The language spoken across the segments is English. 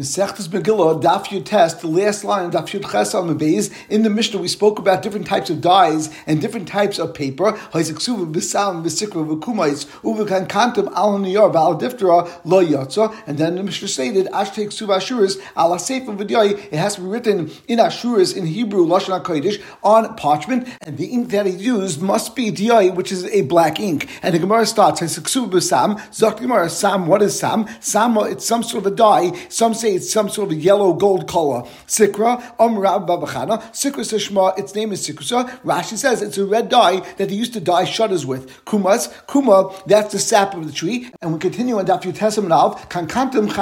Masechta Megillah, Daf Yud Tes, the last line of Daf Yud Ches on the base. In the Mishnah, we spoke about different types of dyes and different types of paper. Ksuvim, v'salim, v'sikrusa, v'kumas, u'v'kankantum al niyar v'al diftera lo yotza. And then the Mishnah stated, "Ashtei ksuv Ashuris al sefer v'diyo." It has to be written in Ashuris, in Hebrew, lashon hakodesh, on parchment, and the ink that he used must be diyo, which is a black ink. And the Gemara starts, "Ksuv v'sam." Zok Gemara, "Sam." What is sam? Sam, it's some sort of a dye. Some say it's some sort of yellow gold color. Sikra, Rava Babachana, Sikrusa Shema, its name is Sikrusa. Rashi says it's a red dye that they used to dye shutters with. Kumas, Kuma, that's the sap of the tree. And we continue on Daf Yud Tes and Rav, kankantum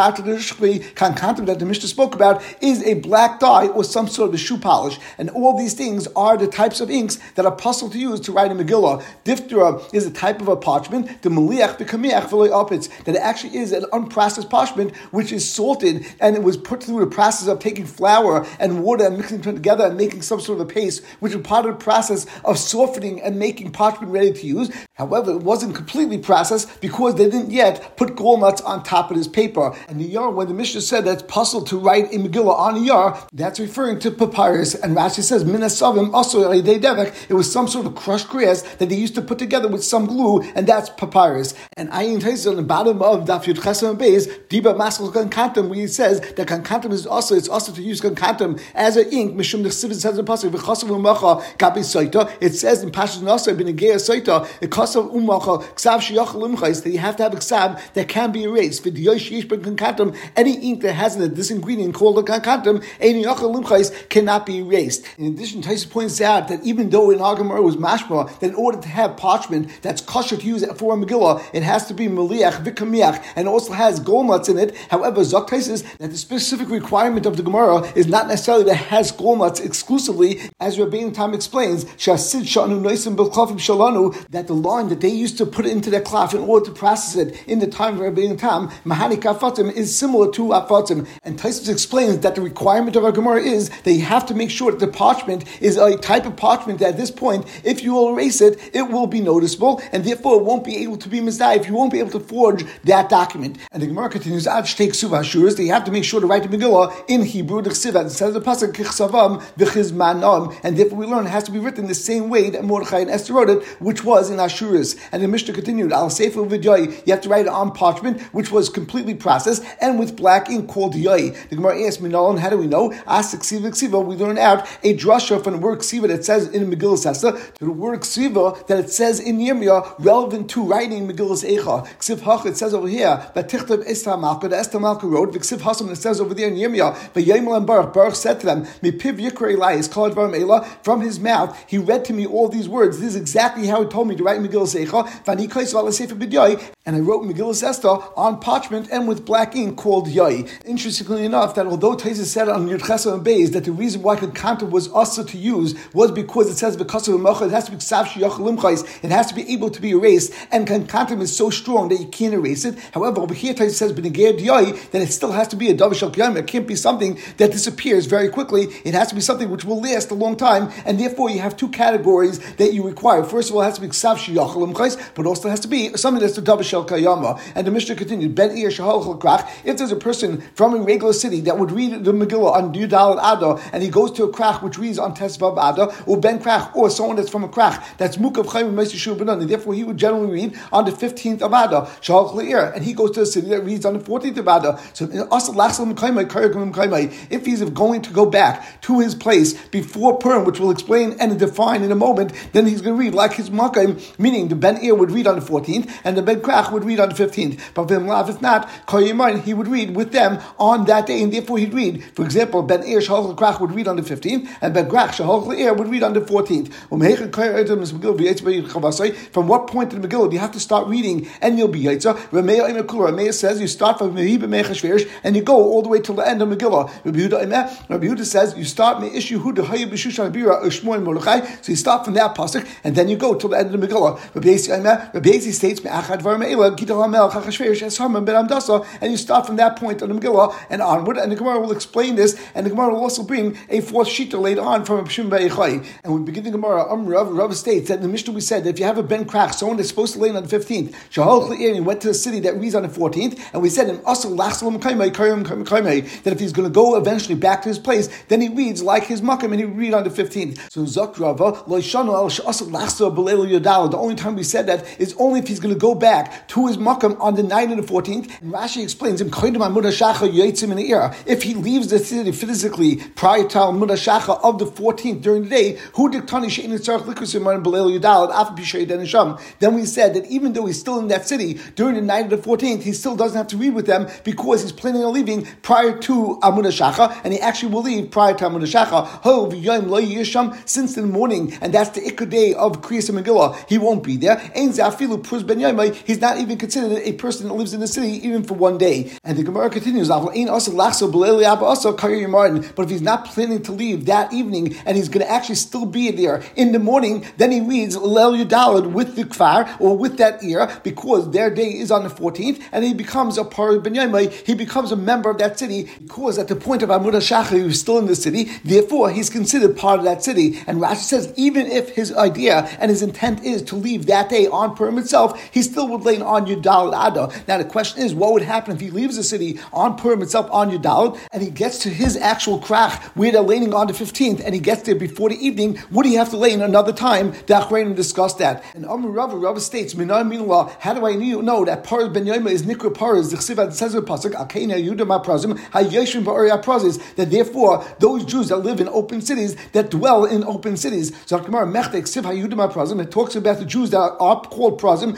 that the Mishnah spoke about is a black dye or some sort of a shoe polish. And all these things are the types of inks that are puzzled to use to write a Megillah. Diftera is a type of a parchment, the Maliach, the Kamiach, that it actually is an unprocessed parchment which is salted and it was put through the process of taking flour and water and mixing them together and making some sort of a paste, which was part of the process of softening and making parchment ready to use. However, it wasn't completely processed because they didn't yet put gallnuts on top of this paper. And the yarn, when the Mishnah said that's puzzle to write a Megillah on a yarn, that's referring to papyrus. And Rashi says, Minasavim also it was some sort of crushed grass that they used to put together with some glue, and that's papyrus. And Ayin Taisa on the bottom of Daf Yud Ches and Beis, Diba Maskal Kankantum, we says that kankantum is also, it's also to use kankantum as an ink. Mishum the Sevit says in pasuk v'chasav umacha kapi soita. It says in pasuk nasa b'negei soita v'chasav umacha ksav sheyachal umchais that you have to have a ksav that can be erased. V'diyo sheyish ben kankantum, any ink that has in it this ingredient called a kankantum, any yachal umchais cannot be erased. In addition, Tosafos points out that even though in our Gemara was mashma that in order to have parchment that's kosher to use for a Megillah, it has to be meliach v'kamiach and also has gallnuts in it. However, Zok Tosafos that the specific requirement of the Gemara is not necessarily that it has gallnuts exclusively, as Rabbeinu Tam explains, that the line that they used to put into their cloth in order to process it in the time of Rabbeinu Tam, Mahanik Afatim, is similar to Afatim. And Tosafos explains that the requirement of our Gemara is that you have to make sure that the parchment is a type of parchment that at this point, if you will erase it, it will be noticeable, and therefore it won't be able to be mizdayef, you won't be able to forge that document. And the Gemara continues, you have to make sure to write the Megillah in Hebrew, the Ksivat, instead of the pasuk Kichsavam v'chizmanam, and therefore we learn it has to be written the same way that Mordechai and Esther wrote it, which was in Ashuris. And the Mishnah continued, Al Sefer v'Diyoy, you have to write it on parchment, which was completely processed, and with black ink called Diyoy. The Gemara asked, Minalon, how do we know? As Ksiva, we learn out a drasha from the word Ksiva that says in Megillah Sasa to the word Ksiva that it says in Yirmiyah, relevant to writing Megillah Eicha. Ksiv Hach, it says over here, Batichtav Esther Malka, the Esther Malka wrote, it says over there in Yirmiyah, Vayayimel and Baruch said to them, Mipiv Yikra Eli, his called Varam Ela, from his mouth, he read to me all these words. This is exactly how he told me to write Megillah Eicha, Vani Kais Vala Sefer B'Diyoy, and I wrote Megillah Esther on parchment and with black ink called Yoy. Interestingly enough, that although Tosafos said on Yud Ches and Beis that the reason why kankantum was also to use was because it says V'Kasav Umacha, it has to be Ksav Sheyachal Umchais, it has to be able to be erased, and kankantum is so strong that you can't erase it. However, over here Tosafos says B'Negei Diyoy that it still has to be a davashal kiyam. It can't be something that disappears very quickly. It has to be something which will last a long time, and therefore you have two categories that you require. First of all, it has to be ksav sheyachal umchais, but also it has to be something that's a davashal kiyam. And the Mishnah continued, ben ir shehal krach. If there's a person from a regular city that would read the Megillah on Yudal Ado, and he goes to a krach which reads on Tes Vav Adar, or ben krach, or someone that's from a krach that's mukav chayim meisi shu benon, and therefore he would generally read on the 15th of Adar shehal leir, and he goes to a city that reads on the 14th of Adar. So if he's going to go back to his place before Purim, which we'll explain and define in a moment, then he's going to read like his Makayim, meaning the Ben Ir would read on the 14th and the Ben Krach would read on the 15th. But if not, he would read with them on that day, and therefore he'd read. For example, Ben Ir Shehal Krach would read on the 15th and Ben Krach Shehal Ir would read on the 14th. From what point in the Megillah do you have to start reading and you'll be Yitzah? Ramea says you start from Mehi B'Mei Chashverish and you go all the way till the end of Megillah. Rabbi Yehuda says you start Me'ishu Huda Hayu B'Shushan Bira Shmuel and Mordechai, so you start from that pasuk and then you go till the end of the Megillah. Rabbi Yezi states Me'achad Var Me'ela Gidal Hamel Chachashverish Esharman Ben Amdasa, and you start from that point on the Megillah and onward. And the Gemara will explain this, and the Gemara will also bring a fourth shita later on from Shimon Bar Yochai. And we begin the Gemara. Rav states that in the Mishnah we said that if you have a ben krach, someone that's supposed to lay on the 15th, Shehal Le'ir went to the city that reads on the 14th, and we said in Asal Lachsal M'Kaimai. that if he's going to go eventually back to his place, then he reads like his makam, and he read on the 15th. So Zok Rava, the only time we said that is only if he's going to go back to his makam on the night of the 14th. And Rashi explains him, if he leaves the city physically prior to Mudashacha of the 14th during the day, then we said that even though he's still in that city during the night of the 14th, he still doesn't have to read with them because he's planning on leaving prior to Amud HaShacha, and he actually will leave prior to Amud HaShacha. Since in the morning, and that's the Ikka day of Kriyas Megillah, he won't be there. He's not even considered a person that lives in the city even for one day. And the Gemara continues, but if he's not planning to leave that evening and he's going to actually still be there in the morning, then he reads Leil Yudalad with the Kfar, or with that ear, because their day is on the 14th, and he becomes a Par Ben Yamai, he becomes a member of that city, because at the point of Amud HaShacha he was still in the city, therefore he's considered part of that city. And Rashi says, even if his idea and his intent is to leave that day on Purim itself, he still would lay on Yudal Ado. Now the question is, what would happen if he leaves the city on Purim itself on Yudal, and he gets to his actual krach, where they're laying on the 15th, and he gets there before the evening? Would he have to lay in another time? The Achayim discussed that. And Rava states, how do I know that Paras Ben Yoma is Nikra Paras, the Chsivad says in the pasuk, that therefore those Jews that live in open cities, that dwell in open cities. So it talks about the Jews that are called Prazim.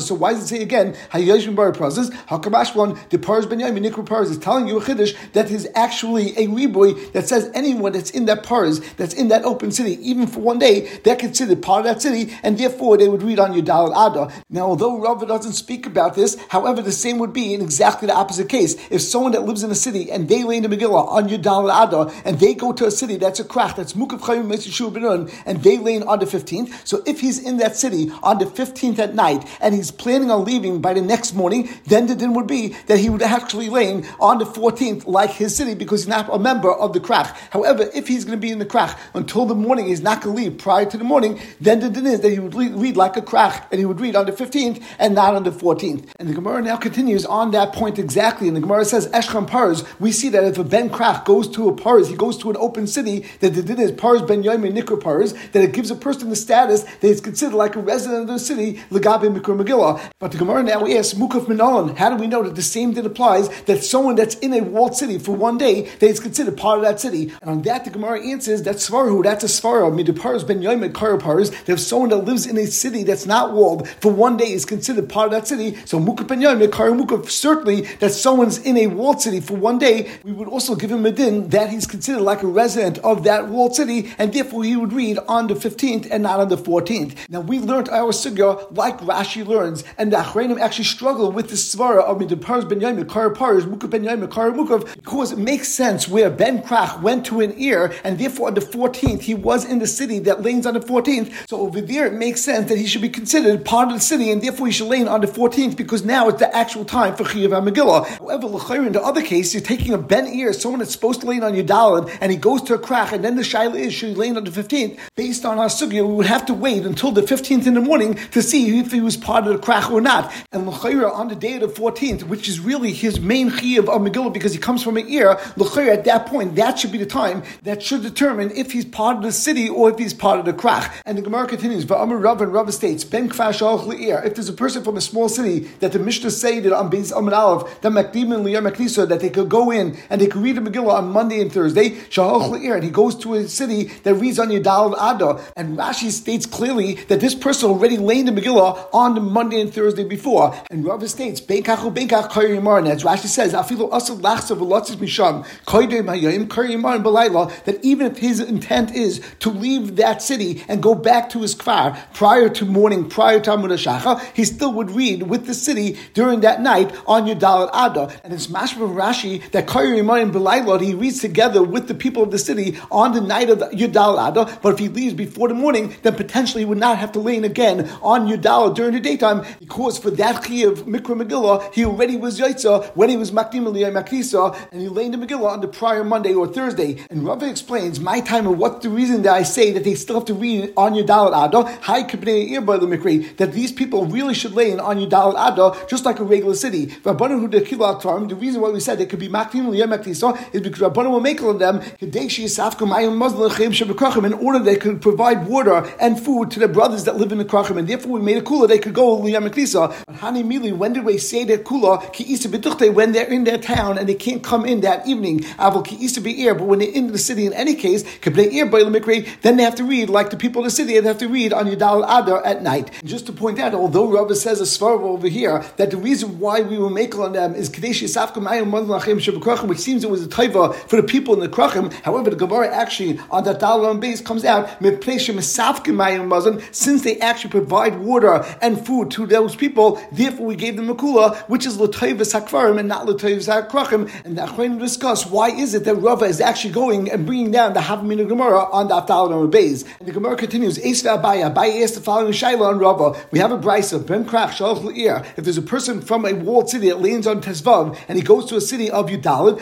So why does it say again, Hakamash one, the Paras Ben Yoma, Nikra Paras, is telling you a Chiddush that is actually a Riboy that says anyone that's in that Paras, that's in that open city, even for one day, they're considered part of that city, and therefore they would read on Yudal Ado. Now, although Rava doesn't speak about this, however, the same would be in exactly the opposite case. If someone that lives in a city and they lay in the Megillah on Yudal Ado, and they go to a city that's a krach, that's Mukav Chayim Mesishu Benun, and they lay in on the 15th, so if he's in that city on the 15th at night and he's planning on leaving by the next morning, then the din would be that he would actually lay in on the 14th like his city, because he's not a member of the krach. However, if he's going to be in the krach until the morning, he's not going to leave prior to the morning, then the din is that he would read like a krach, and he would read on the 15th and not on the 14th. And the Gemara now continues on that point exactly, and the Gemara says, Eshchan Paras, we see that if a Ben Krach goes to a Paras, he goes to an open city, that the din is Paras Ben Yomi Nikra Paras, that it gives a person the status that is considered like a resident of the city, Legabe Mikra Megillah. But the Gemara now asks, Mukaf Menolan, how do we know that the same din applies, that someone that's in a walled city for one day, that is considered part of that city? And on that, the Gemara answers, that's a Svaru, Midaparas Ben Yomi Kara Paras, that if someone that lives in a city that's not walled for one day is considered part of that city, so Mukaf Ben Yomi Kara Mukaf, certainly that someone's in a walled city for one day, we would also give him a din that he's considered like a resident of that walled city, and therefore he would read on the 15th and not on the 14th. Now we learned our sugya like Rashi learns, and the Achreinim actually struggle with the Svara of Midaparas Ben Yomi Kara Paras, Mukaf Ben Yomi Kara Mukaf, because it makes sense where Ben Krach went to an ear, and therefore on the 14th he was in the city that lanes on the 14th, so over there it makes sense that he should be considered part of the city, and therefore he should lane on the 14th, because now it's the actual time for Chiyuv HaMegillah. However, l'chayr, in the other case, you're taking a ben ear, someone that's supposed to lane on Yudalad, and he goes to a krach, and then the shayla is, should he lane on the 15th? Based on our sugya, we would have to wait until the 15th in the morning to see if he was part of the krach or not. And l'chayr, on the day of the 14th, which is really his main Chiyuv HaMegillah, because he comes from an ear, l'chayr, at that point, that should be the time that should determine if he's part of the city or if he's part of the krach. And the Gemara continues, Va'amar Rav, and Rav states, Ben Kfar Sha'och Le'ir, if there's a person from a small city that the Mishnah say that on Beis Amud Aleph, that Makdim and Liyar Maknisa, that they could go in and they could read the Megillah on Monday and Thursday, Sha'och Le'ir, and he goes to a city that reads on Yudal Ado, and Rashi states clearly that this person already laid the Megillah on the Monday and Thursday before. And Rav states, Ben Kachu Ben Kach Kari Yimar, and as Rashi says, Afilo Asad Lachsav V'Latzis Misham Koydei Mayayim Kari Yimar and Belayla, that even if his intent is to leave that city and go back to his kfar prior to morning, prior to Amud HaShacha, he still would read with the city during that night on Yudal Ado. And it's Mashma of Rashi that Kari Yimar and Belayla, he reads together with the people of the city on the night of Yudal Ado, but if he leaves before the morning, then potentially he would not have to lane again on Yudal during the daytime, because for that Chiyuv Mikra Megillah, he already was Yaitza when he was Makdim Eliyah Maknisa, and he laned the Megillah on the prior Monday or Thursday. And Rava explains, my time, and what's the reason that I say that they still have to read on Yudal Ado, High Kibnei Eir by the Mikri, that these people really should lane on Yudal Ado just like a regular city. Rabbi The reason why we said it could be Maktim Liyemektisah is because Rabbeinu will make on them Kadeshi Safkum Ayam Muslim Chaim Shabakachim in order they could provide water and food to their brothers that live in the Krachim, and therefore we made a Kula, they could go Liyemektisah. But Hani Mili, when did we say their Kula? Ki Isa B'duchte, when they're in their town and they can't come in that evening. Avol Ki Isa B'Ir, but when they're in the city in any case, Kabnei Ir B'Lemikri, then they have to read like the people of the city, they have to read on Yudal Ado at night. And just to point out, although Rava says a svarva over here that the reason why we were making on them is Kadesh Yisafkum Ayam Lachem Shabakachim, which seems it was a taiva for the people in the Krachim. However, the Gemara actually on the Dalam base comes out Mepleishim Yisafkum Ayam Muslim, since they actually provide water and food to those people. Therefore, we gave them a kula, which is l'taiva sakvarim and not l'taiva sakrachim. And the Achayim discuss why is it that Rava is actually going and bringing down the Havamina Gemara on the Dalam base. And the Gemara continues. Abai asked the following shaila on Rava. We have a brisa ben krach shalach l'ir. If there's a person from a walled city that lands on Tes Vav and he goes to a city of Yudalid,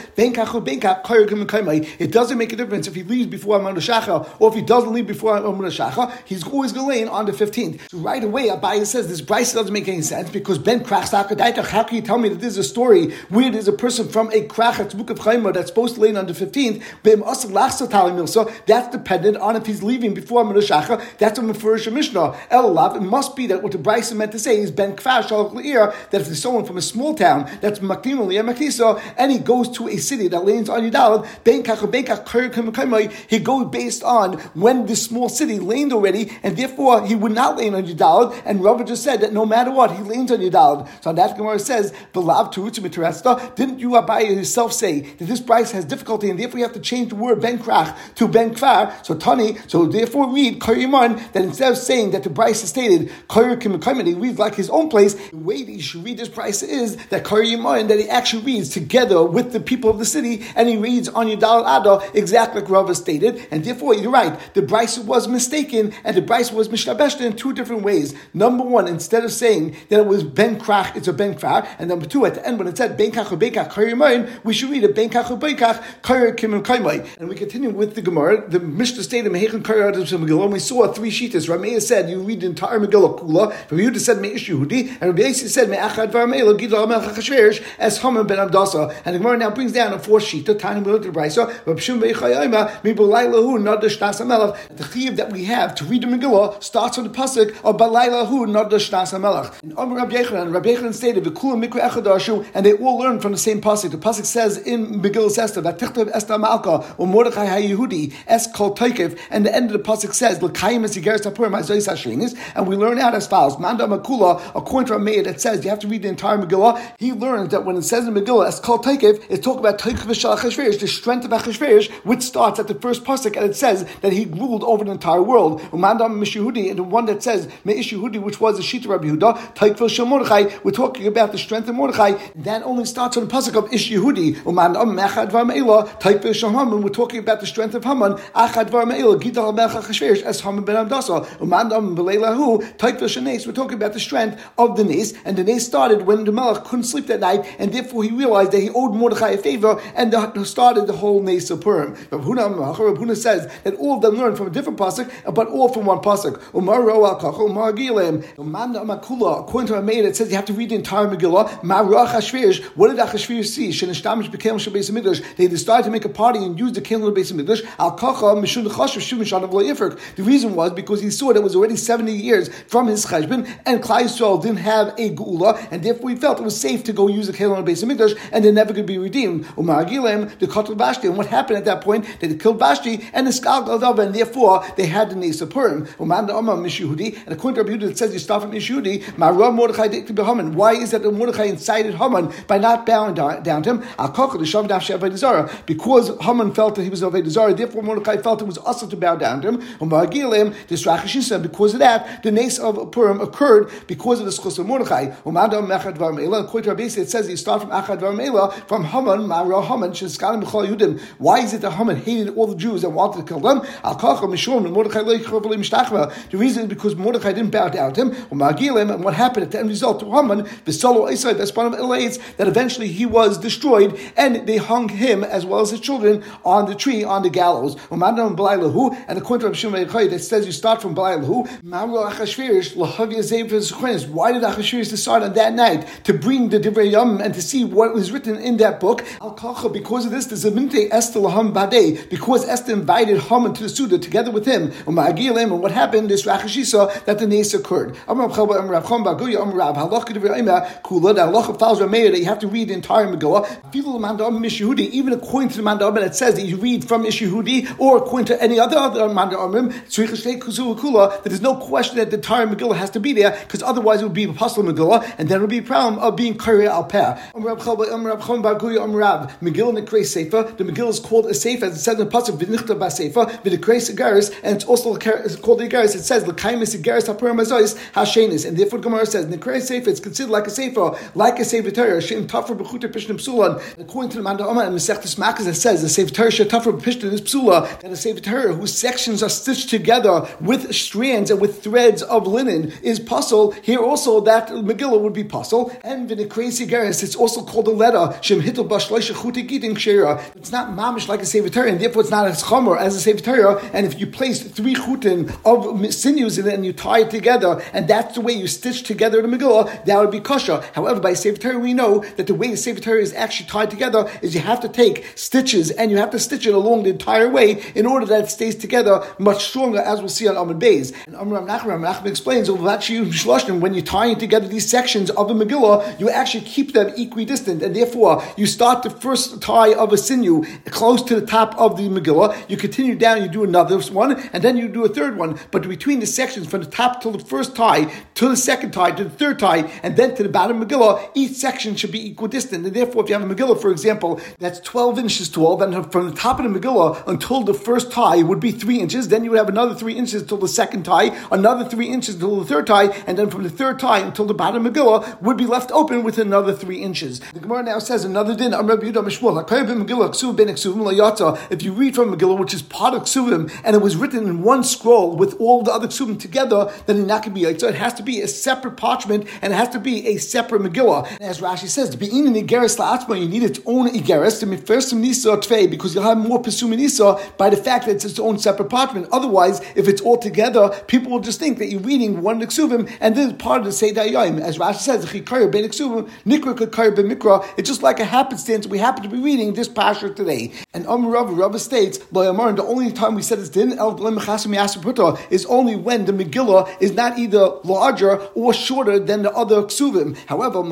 it doesn't make a difference if he leaves before Amar Shacha or if he doesn't leave before Amar Shacha. He's always going to land on the 15th. So right away, Abaye says this brisa doesn't make any sense because ben krach sakadaitach. How can you tell me that there's a story where there's a person from a krach at Tzmuk of Chaimah that's supposed to land on the 15th? That's dependent on if he's leaving before Amar Shacha. That's a mefurish Mishnah. Elulav. It must be that what the brisa meant to say is ben kvash al l'ir, that if there's someone from a small town that's makdim l'ir maktiso and he goes to a city that lands on Yudalad, ben kach ben kach, he goes based on when this small city landed already, and therefore he would not land on Yudalad. And Rav just said that no matter what he lands on Yudalad. So on that Gemara says belav turutzim interesta. Didn't you Abaye yourself say that this brisa has difficulty and therefore you have to change the word ben krach to ben kvar? So Tani, so therefore read Kariman that instead of saying that the brisa stated he reads like his own place. The way that you should read this price is that Kariyimon, that he actually reads together with the people of the city, and he reads on Yudal Ado exactly like Rava stated, and therefore you're right. The price was mistaken, and the price was mishlabeshed in two different ways. Number one, instead of saying that it was ben krach, it's a ben kvar, and number two, at the end when it said ben kach ubenkach Kariyimon, we should read a ben kach ubenkach Kariyimon. And we continue with the Gemara. The Mishnah stated Mehechan Kariyadav Megillah. We saw three sheetas. Rameya said you read the entire Megillah Kula. Rabbi Yehuda said me Yehudi, and Rabbi Yossi said me Achad Varmelo Gidol Melach Hashverish as Haman ben Abdasa. And the Gemara now brings down a fourth sheet. Tani Melot the Brayso, Rabbi Shimon ben Chayima mi Balaylahu Nadash Shtas Melach. The chiyuv that we have to read the Megillah starts on the pasuk of Balaylahu Nadash Shtas Melach. And Amar Rabbi Yechanan stated v'kulam mikra echad arshu, and they all learn from the same pasuk. The pasuk says in Megillah Esther that Tichtav Esther Malka or Mordechai HaYehudi es Kol Toikev, and the end of the pasuk says l'Chayim es Yigeres Tapurim Azoyis Hashlinis, and we learn out as follows. Manda Makula, according to Rameya, that says you have to read the entire Megillah. He learns that when it says in Megillah, as called Taikev, it's talking about Taikev Shal Achashverosh, the strength of Achashverosh, which starts at the first pasuk, and it says that he ruled over the entire world. Manda Mishihudi, and the one that says Meishihudi, which was the Shita Rabbi Yehuda, Taikev Shal Mordechai, we're talking about the strength of Mordechai. That only starts on the pasuk of Ish Yehudi. Manda Mechad Varmeila, Taikev Shal Haman, we're talking about the strength of Haman. Achad Varmeila, Gidal Melach Achashverosh, as Haman ben Abdasa. Manda Belaylahu, Taikev Shal, we're talking about the strength of the Nes, and the Nes started when the Melech couldn't sleep that night, and therefore he realized that he owed Mordechai a favor, and started the whole Nes of Purim. Rav Huna says that all of them learned from a different pasuk, but all from one pasuk. According to our maid, it says you have to read the entire Megillah. What did Achashverosh see? They decided to make a party and use the candle of Beis Hamikdash. The reason was because he saw that it was already 70 years from his cheshbon, and Klai Yisrael didn't have a geula, and therefore he felt it was safe to go use the kelim on the Beis Hamikdash, and they're never going to be redeemed. Umar Gilem, the Kotel Vashti, and what happened at that point? They killed Vashti and the Skalgaldava, and therefore they had the Nes of Purim. Umar Omar Mishihudi, and according to Rabbi Yehuda, it says you start from Mishihudi. Ma'ra Mordechai Dikti Behaman. Why is that the Mordechai incited Haman by not bowing down to him? Al Kokel Shav Nafshe Avodah Zarah, because Haman felt that he was Avodah Zarah, therefore Mordechai felt it was also to bow down to him. Umar Gilem, this Rachashisam, because of that, the Nes of Purim occurred because of the schus of Mordechai. It says he started from Achad Varmeila, from Haman, Ma'ara Haman, Shinskanim B'chol Yehudim. Why is it that Haman hated all the Jews and wanted to kill them? The reason is because Mordechai didn't bow down to him. And what happened at the end result to Haman, that eventually he was destroyed, and they hung him as well as his children on the tree, on the gallows. And according to Rabbi Shimon, it says you start from B'lailahu. Why did Achashverosh decide on that night to bring the the Divrei Yamim and to see what was written in that book. Al Kacha, because of this, the Zeminte Esther Laham Badei, because Esther invited Haman to the Suda together with him, and what happened, this Rashi saw that the Nes occurred. You have to read the entire Megillah, even according to the Mandar Amrim, it says that you read from Yehudi, or according to any other Mandar Amrim, there's no question that the entire Megillah has to be there, because otherwise it would be a Apostle Megillah, and then it would be a problem of being Karei Al Peh. Megillah Nekre Sefer, the Megillah is called a Sefer, as it says in the pasuk, V'nichtav Ba'Sefer, V'nikre Segaris, and it's also called the Segaris, it says, L'kayim Segaris HaPurim HaZois HaShenis, and therefore Gemara says, Nekre Sefer, it's considered like a Sefer Torah, Shem Tafra B'chuta Pishna Psulan, according to the Mandar Amrim, and Masechta Megillah, it says, the Sevit Torah Shetafra B'Pishna Psula, that a Sevit Torah whose sections are stitched together with strands and with threads of linen is puzzle. Here also that Megillah would be puzzle. And V'nikre Segaris, it's also called a letter, Shem Hitl Bashloisha Chuta Gidin Sheira. It's not mamish like a Sevit Torah, and therefore it's not as chomer as a Sevit Torah. And if you place 3 chutin of sinews in it and you tie it together, and that's the way you stitch together the Megillah, that would be kosher. However, by Sevit Torah we know that the way the Sevit Torah is actually tied together is you have to take stitches and you have to stitch it along the entire way in order that it stays together much stronger, as we'll see on Amud Beis. And Rav Nachman explains, when you're tying together these sections of the Megillah, you actually keep them equidistant, and therefore you start the first tie of a sinew close to the top of the Megillah, you continue down, you do another one, and then you do a third one, but between the sections from the top till the first tie, to the second tie, to the third tie, and then to the bottom Megillah, each section should be equidistant, and therefore if you have a Megillah, for example, that's 12 inches tall, then from the top of the Megillah until the first tie would be 3 inches, then you would have another 3 inches till the second tie, another 3 inches till the third tie, and then from the third tie until the bottom Megillah would be left open with another 3 inches. The Gemara now says another din, if you read from Megillah, which is part of Ksuvim, and it was written in one scroll with all the other Ksuvim together, then it not can be like, so it has to be a separate parchment, and it has to be a separate Megillah. And as Rashi says, you need its own Igeris, because you'll have more Pesum Nisa by the fact that it's its own separate parchment. Otherwise, if it's all together, people will just think that you're reading one Ksuvim, and this is part of the Seder Yom. As Rashi says, it's just like a happenstance, we happen to be reading this Pasha today. And Rava states, the only time we said this din is only when the Megillah is not either larger or shorter than the other Ksuvim. However,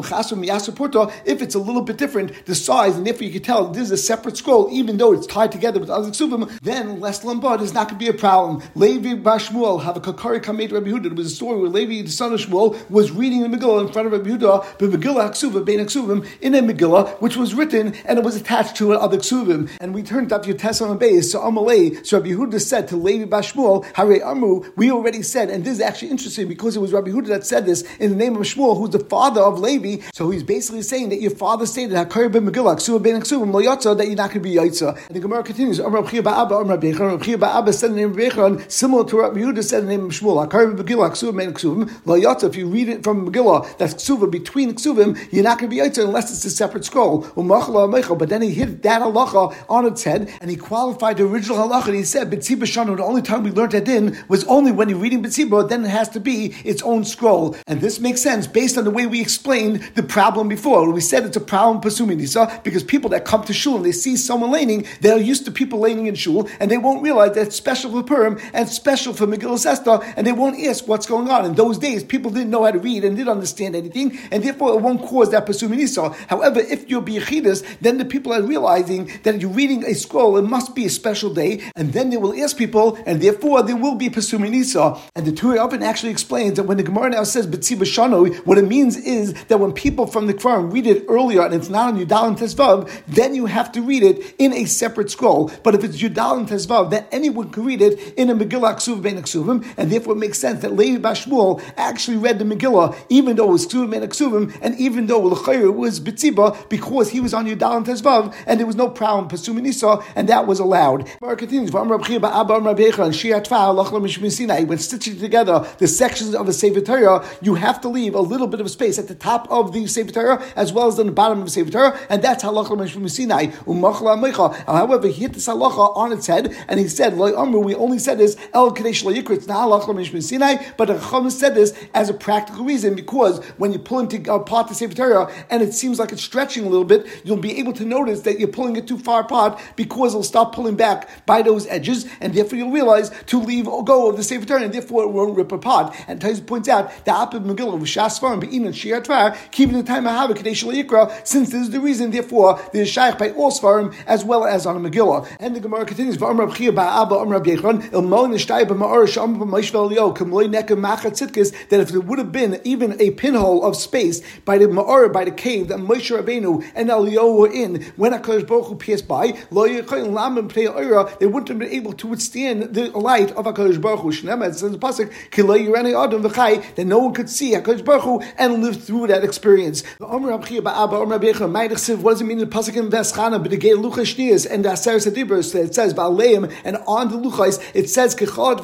if it's a little bit different, the size, and if you can tell this is a separate scroll, even though it's tied together with other Ksuvim, then less Lombard is not going to be a problem. Levi bar Shmuel, have a Kakari Kamed Rabbi Yehuda. There was a story where Levi, the son of Shmuel, was reading the Megillah in front of Rabbi Yehuda, the Megillah Ksuva, Bein Ksuvim, in a Megillah, which was written and it was attached to another Ksuvim. And we turned up your test on Beis, so Amalei, so Rabbi Yehuda said to Levi bar Shmuel, Hare Amru, we already said, and this is actually interesting because it was Rabbi Yehuda that said this in the name of Shmuel, who's the father of Levi, so he's basically saying that your father stated, Hakari ben Megillah, Ksuva, Bein Ksuvim, Lo Yotza, that you're not going to be Yotza. And the Gemara continues, Rabbi Chia Ba'Abba said the name of Rechon, similar to Rabbi Yehuda said the name of Shmuel, Hakari ben Megillah, Ksuva, Bein Ksuvim, Lo Yotza. If you read it from Megillah, that's Ksuva, between Ksuvim, you're not going to be Yotza unless it's a separate scroll. But then he hit that halacha on its head, and he qualified the original halacha, and he said, B'tziba Shanu, the only time we learned that din was only when you're reading B'tziba, then it has to be its own scroll. And this makes sense based on the way we explained the problem before. We said it's a problem Pesum Nisa, because people that come to shul and they see someone laning, they're used to people laning in shul, and they won't realize that it's special for Purim and special for Megillah Esther, and they won't ask what's going on. In those days, people didn't know how to read and didn't understand anything, and therefore it won't cause that Pesum Nisa. However, if you're B'yechidus, then the people are realizing that you're reading a scroll, it must be a special day, and then they will ask people, and therefore there will be Pesum Nisa. And the Torah often actually explains that when the Gemara now says B'tziba Shano, what it means is that when people from the Quran read it earlier and it's not on Yudal and Tes Vav, then you have to read it in a separate scroll. But if it's Yudal and Tes Vav, then anyone can read it in a Megillah Ksuv ben Ksuvim, and therefore it makes sense that Levi bar Shmuel actually read the Megillah, even though it was Ksuv ben Ksuvim, and even though it was B'tziba, because he was on Yudal and Tes Vav, and there was no problem Pesum Nisa, and that was allowed. Gemara continues, when stitching together the sections of the Sevit Torah, you have to leave a little bit of space at the top of the Sevit Torah as well as on the bottom of the Sevit Torah, and that's halacha from Sinai. However, he hit this halacha on its head, and he said, we only said this El Kadesh La Yikra, it's not halacha from Sinai, but the Chacham said this as a practical reason, because when you pull apart the Sevit Torah and it seems like it's stretching a little bit, you'll be able to notice that you're pulling it too far apart because it'll stop pulling back by those edges, and therefore you'll realize to leave or go of the Sevit Torah, and therefore it won't rip apart. And Taiz points out the Apid Megillah V'Shas Svarim Be'in and Shia Tvar keeping the time of Hava Kadesh L'Yikra, since this is the reason, therefore there's Shaykh by all Svarim as well as on a Megillah. And the Gemara continues V'Amr Abchia Ba'Aba Amr Ab'Yechron Il Mo'en Eshtay Ba'Ma'or Sh'Am Ba'Ma'ishvel Yo K'Mlo'i Nekem Ma'Chat Sitkis, that if there would have been even a pinhole of space by the Ma'or, by the cave that Moshe Rabbeinu and Eliyahu were in when HaKadosh Baruch Hu passed by, they wouldn't have been able to withstand the light of HaKadosh Baruch Hu. Shnema, it says in the pasuk, that no one could see HaKadosh Baruch Hu and live through that experience. What does it mean in the pasuk in Veschana, but the Gei Luchas Shnius and the Aseres HaDibros, that it says Ba'aleim and on the Luchas it says all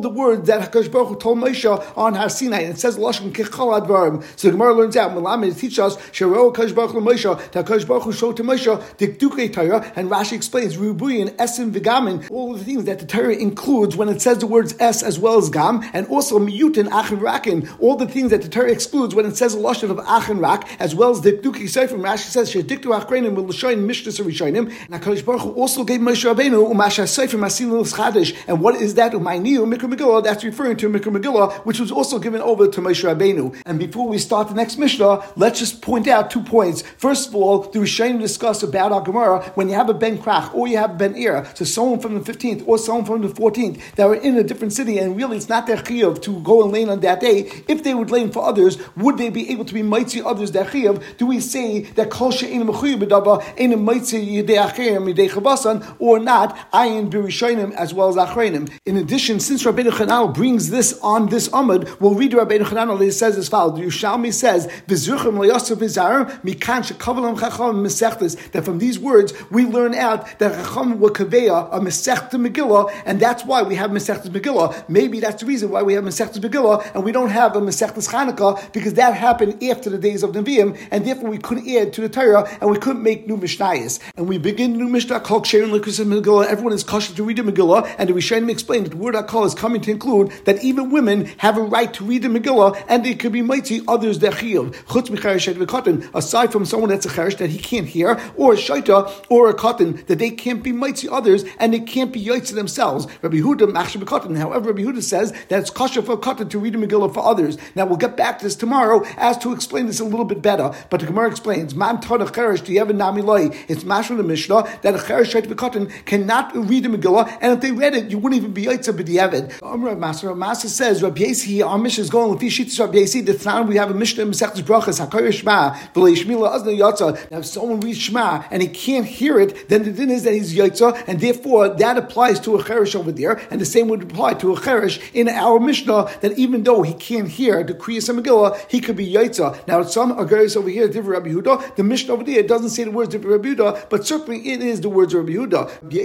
the words that HaKadosh Baruch Hu told Moshe on Har Sinai, and it says Lashon Kechol Advarim. So the Gemara learns out, Melamed teaches us Shero HaKadosh Baruch Hu Moshe, that HaKadosh Baruch Hu showed to Moshe Dikdukei Torah, and Rashi explains Ribuyin, Esim, V'Gamin, all of the things that the Torah includes when it says the words es as well as gam, and also miyutin, achin, rakin, all the things that the Torah excludes when it says the lashon of achin, rak, as well as Dikdukei Seifrim. Rashi says Shediktu Achreinim will Lashoin Mishnas Rishonim, and HaKadosh Baruch Hu also gave Moshe Rabbeinu Umasha Seifrim Asin L'Los Chadash, and what is that Umayniu Mikra Megillah? That's referring to Mikra Megillah, which was also given over to Moshe Rabbeinu. And before we start the next Mishnah, let's just point out 2 points. First of all, the Rishonim discuss about our Gemara when you have a ben krach or you have a ben ir, so someone from the 15th or someone from the 14th that were in a different city, and really it's not their chiyuv to go and lane on that day. If they would lane for others, would they be able to be mitzi others their chiyuv? Do we say that kol she'ein mechuyev b'davar ein mitzi yidei achreinim yidei chavasan or not? Ayin b'rishonim as well as achreinim. In addition, since Rabbeinu Chanel brings this on this amud, we'll read Rabbeinu Chanel. It says as follows: Yerushalmi says v'zuchem loyasu v'zarim mikan shekavelam chacham mesechtes. That from these words we learn out that Chacham were kaveya a Masechta Megillah, and that's why we have Masechta Megillah. Maybe that's the reason why we have Masechta Megillah, and we don't have a Masechta Chanukah, because that happened after the days of Nevi'im, and therefore we couldn't add to the Torah, and we couldn't make new Mishnayos. And we begin new Mishnah called Ksherim L'Kusas Megillah. Everyone is kosher to read the Megillah, and the Rishonim explained that the word Akal is coming to include that even women have a right to read the Megillah, and they could be mighty others that chiyuv. Chutz micharesh et v'katan, aside from someone that's a cheresh that he can't hear, or a shaita, or a katan, that they can't be mitzi others, and they can't be yaitzi themselves. Rabbi Yehuda machshav katan. However, Rabbi Yehuda says that it's kosher for a katan to read a Megillah for others. Now we'll get back to this tomorrow as to explain this a little bit better. But the Gemara explains, "Man tana cheresh diyev nami loy." It's mashma the Mishnah that a cheresh shaita v'katan cannot read a Megillah, and if they read it, you wouldn't even be yaitzi b'diyev. Rav Masa says, "Rabbi Yesi, our Mishnah is going lefi shitas Rabbi Yesi." The time we have a Mishnah in Masechtas Brachas, Hakor Shema v'le Shmila Azna Yatsa. Now if someone reads Shema and he can't hear it, then the din is that he's yaitza, and therefore that applies to a cheresh over there, and the same would apply to a cheresh in our Mishnah, that even though he can't hear the Kriyas Megillah, he could be yaitza. Now some agaris over here, different Rabbi Yehuda, the Mishnah over there doesn't say the words of Rabbi Yehuda, but certainly it is the words of Rabbi Yehuda. Rabbi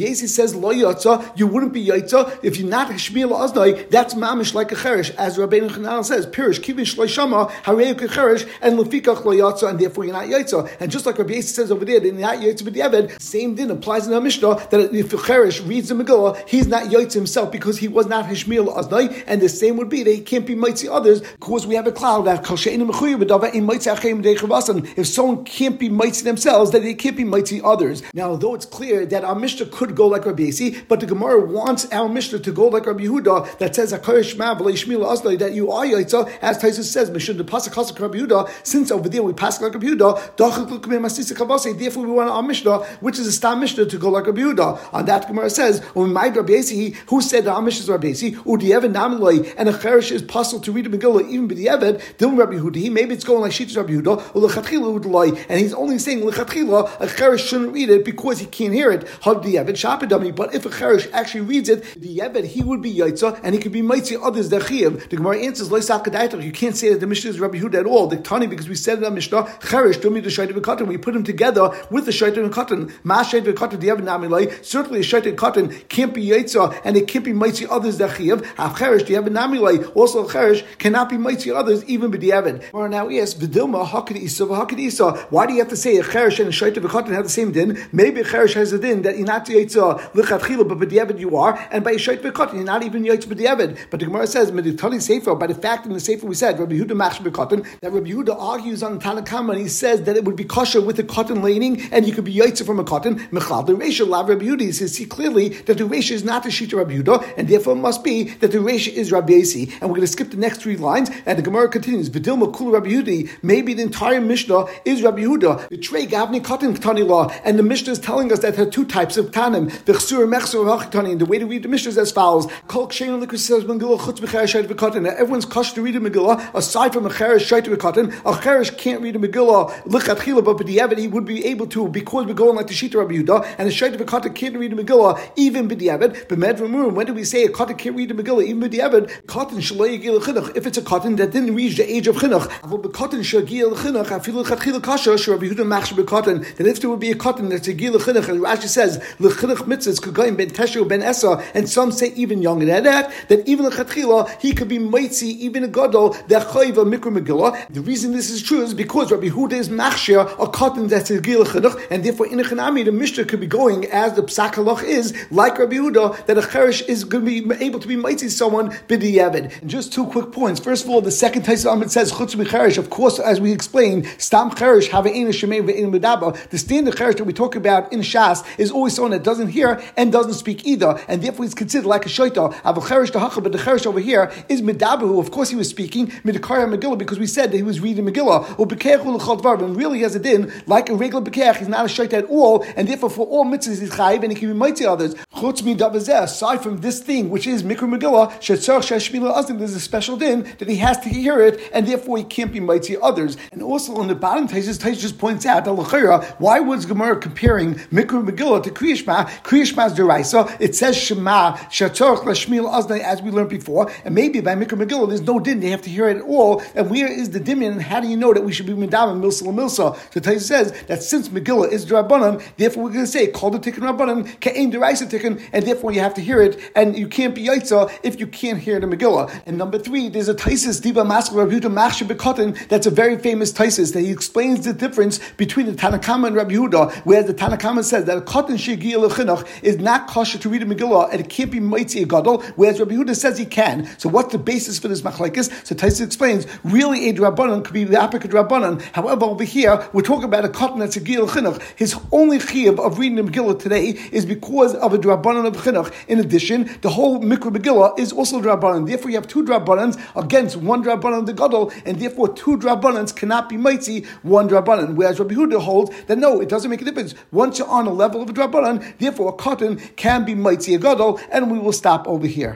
Yasi says lo yaitza, you wouldn't be yaitza if you're not Shmiel Aznai. That's mamish like a cheresh, as Rabbeinu Chanel says, pirish kivish lo shama harei ke cheresh and lefikach lo yaitza, and therefore you're not yaitza. And just like Rabbi Yasi says over there, that you're not yaitza b'diavad. Same din applies in our Mishnah that if the Cheresh reads the Megillah, he's not yaitz himself because he was not Hishmiel Aznai, and the same would be that he can't be mitzi others because we have a cloud that if someone can't be mitzi themselves, that they can't be mitzi others. Now, though it's clear that our Mishnah could go like Rabbi Yasi, but the Gemara wants our Mishnah to go like Rabbi Yehuda that says that you are yaitza, as Taisus says, since over there we pass like Rabbi Yehuda, therefore we want our Mishnah, which is a stam Mishnah, to go like Rabbi Yehuda. On that Gemara says, who said that our Mishnah is Rabbi Yasi, and a cheresh is possible to read a Megillah even b'diavad, then Rabbi Yehuda, maybe it's going like Shitas Rabbi Yehuda, and he's only saying a cheresh shouldn't read it because he can't hear it. But if a cheresh actually reads it, he would be yaitza, and he could be mitzi others that chiyuv. The Gemara answers, you can't say that the Mishnah is Rabbi Yehuda at all. The Tani, because we said in our Mishnah, cheresh don't mean the shaita v'katan. We put them together with the shaita and katan. Certainly a shaitan cotton can't be yaitza, and it can't be mitzi others that chiyuv. Also a cheresh cannot be mitzi others even b'diavad. Or now yes, v'dilma hakad isa v'hakad isa. Why do you have to say a cheresh and a shaitan v'cotton have the same din? Maybe a cheresh has a din that you're not yaitza l'chatchila, but b'diavad you are, and by a shaitan v'cotton you're not even yaitza b'diavad. But the Gemara says by the fact in the sefer we said said, Rabbi Yehuda machshir b'katan, that Rabbi Yehuda argues on Tanna Kama and he says that it would be kosher with a cotton lining and you could be yaitzer from a cotton. Mechal the Reisha lav Rabbi Yehuda. He says, see clearly that the Reisha is not the sheet of Rabbi Yehuda, and therefore it must be that the Reisha is Rabbi Yosi. And we're going to skip the next three lines, and the Gemara continues. V'dilma kula Rabbi Yehuda. Maybe the entire Mishnah is Rabbi Yehuda. The Trei Gavni Katan Ketani Law, and the Mishnah is telling us that there are two types of Tanim. V'chsur mechsur hachitani. And the way to read the Mishnah is as follows: Kol kshein likus says Megillah chutz b'cheresh v'katan. Everyone's kosher to read a Megillah aside from a cheresh shayt v'katan. A cheresh can't read a Megillah lichatchila, but b'diavad he would be able to because we're going like the sheet of Rabbi Yehuda, and a shayt v'katan can't read a Megillah even b'diavad. B'medvamur. When do we say a katan can't read a Megillah even b'diavad? Katan shalei yagil chinuch. If it's a katan that didn't reach the age of chinuch, b'katan shagil chinuch afilu lichatchila kasher Rabbi Yehuda machshir b'katan. Then if there would be a katan that's a gil chinuch, and Rashi says l'chinuch mitzvahs kagayim ben teshu ben esa, and some say even younger than that even lichatchila he could be mitzi even a gadol dechayiv a mikra Megillah. The reason this is true is because Rabbi Yehuda is machshir a katan that's a gil chinuch, and therefore in a chanami the Mishnah could be going as the psak halach is like Rabbi Yehuda that a cheresh is going to be able to be mitzi someone b'diavad. And just two quick points. First of all, the second Tais Amid says chutz b'cheresh. Of course, as we explained, stam cheresh have ein shemei ve'ein medaba. The standard cheresh that we talk about in Shas is always someone that doesn't hear and doesn't speak either, and therefore he's considered like a shoyta. Av cheresh tahacha, but the cheresh over here is medabahu. Of course, he was speaking midikar Megillah because we said that he was reading Megillah or bekechu l'chaldvar. And really, as a din like a regular bekech, he's not a shoyta at all, and therefore for all mitzvahs he's chayiv and he can be mighty others. Chutz midavazeh, aside from this thing which is mikra Megillah shetzor sheshmila azim, there's a special din that he has to hear it, and therefore he can't be mighty others. And also on the bottom, Tais just points out that l'chira, why was Gemara comparing mikra Megillah to kriyishma? Kriyishma is deraisa. It says shema shetzor leshmila azim, as we learned before, and maybe by mikra Megillah there's no din, they have to hear it at all. And where is the dimyan? And how do you know that we should be medama milsa l'milsa? So Tais says that since Megillah is drabanan, therefore we're going to say call the tikkun rabbanan ke'ein deraisa tikkun, and therefore you have to hear it, and you can't be yaitza if you can't hear the Megillah. And number three, there's a taisis diba maskal Rabbi Yehuda machshir b'katan. That's a very famous taisis that he explains the difference between the Tanna Kama and Rabbi Yehuda, where the Tanna Kama says that a katan shegiel lechinuch is not kosher to read a Megillah and it can't be mitzi a gadol, whereas Rabbi Yehuda says he can. So what's the basis for this machlekes? So taisis explains really a drabanan could be the apik drabanan. However, over here we're talking about a katan that's a giel lechinuch. His only chiyuv of reading the Megillah today is because of a drabanan of chinuch. In addition, the whole mikra Megillah is also drabanan. Therefore, you have two drabanans against one drabanan of the gadol, and therefore two drabanans cannot be mitzi one drabanan. Whereas Rabbi Yehuda holds that no, it doesn't make a difference. Once you're on a level of a drabanan, therefore a katan can be mitzi a gadol, and we will stop over here.